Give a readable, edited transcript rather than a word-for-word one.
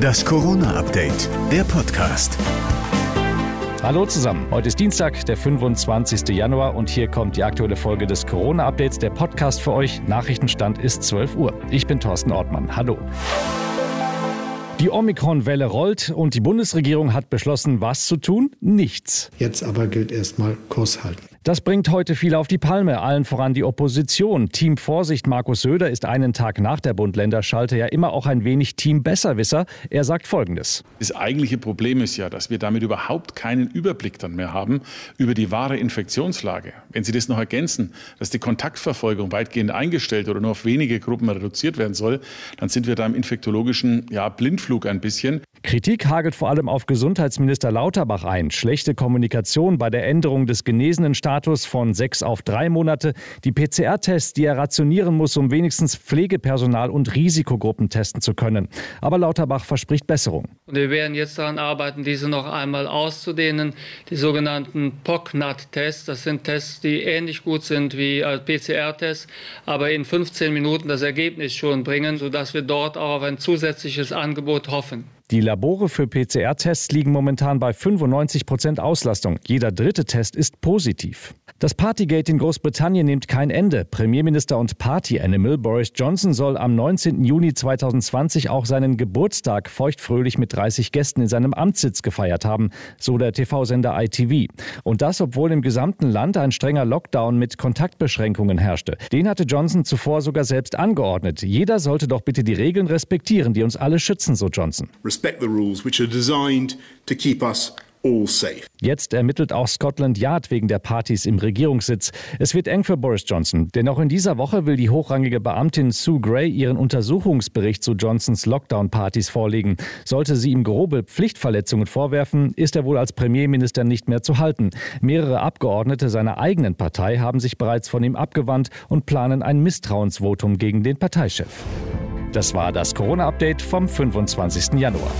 Das Corona-Update, der Podcast. Hallo zusammen, heute ist Dienstag, der 25. Januar und hier kommt die aktuelle Folge des Corona-Updates, der Podcast für euch. Nachrichtenstand ist 12 Uhr. Ich bin Thorsten Ortmann, hallo. Die Omikron-Welle rollt und die Bundesregierung hat beschlossen, was zu tun? Nichts. Jetzt aber gilt erstmal Kurs halten. Das bringt heute viele auf die Palme, allen voran die Opposition. Team Vorsicht Markus Söder ist einen Tag nach der Bund-Länder-Schalte ja immer auch ein wenig Team-Besserwisser. Er sagt Folgendes. Das eigentliche Problem ist ja, dass wir damit überhaupt keinen Überblick dann mehr haben über die wahre Infektionslage. Wenn Sie das noch ergänzen, dass die Kontaktverfolgung weitgehend eingestellt oder nur auf wenige Gruppen reduziert werden soll, dann sind wir da im infektologischen Blindflug ein bisschen. Kritik hagelt vor allem auf Gesundheitsminister Lauterbach ein. Schlechte Kommunikation bei der Änderung des Genesenenstatus von 6 auf 3 Monate. Die PCR-Tests, die er rationieren muss, um wenigstens Pflegepersonal und Risikogruppen testen zu können. Aber Lauterbach verspricht Besserung. Und wir werden jetzt daran arbeiten, diese noch einmal auszudehnen. Die sogenannten POC-NAT-Tests, das sind Tests, die ähnlich gut sind wie PCR-Tests, aber in 15 Minuten das Ergebnis schon bringen, sodass wir dort auch auf ein zusätzliches Angebot hoffen. Die Labore für PCR-Tests liegen momentan bei 95% Auslastung. Jeder dritte Test ist positiv. Das Partygate in Großbritannien nimmt kein Ende. Premierminister und Party-Animal Boris Johnson soll am 19. Juni 2020 auch seinen Geburtstag feuchtfröhlich mit 30 Gästen in seinem Amtssitz gefeiert haben, so der TV-Sender ITV. Und das, obwohl im gesamten Land ein strenger Lockdown mit Kontaktbeschränkungen herrschte. Den hatte Johnson zuvor sogar selbst angeordnet. Jeder sollte doch bitte die Regeln respektieren, die uns alle schützen, so Johnson. Jetzt ermittelt auch Scotland Yard wegen der Partys im Regierungssitz. Es wird eng für Boris Johnson, denn auch in dieser Woche will die hochrangige Beamtin Sue Gray ihren Untersuchungsbericht zu Johnsons Lockdown-Partys vorlegen. Sollte sie ihm grobe Pflichtverletzungen vorwerfen, ist er wohl als Premierminister nicht mehr zu halten. Mehrere Abgeordnete seiner eigenen Partei haben sich bereits von ihm abgewandt und planen ein Misstrauensvotum gegen den Parteichef. Das war das Corona-Update vom 25. Januar.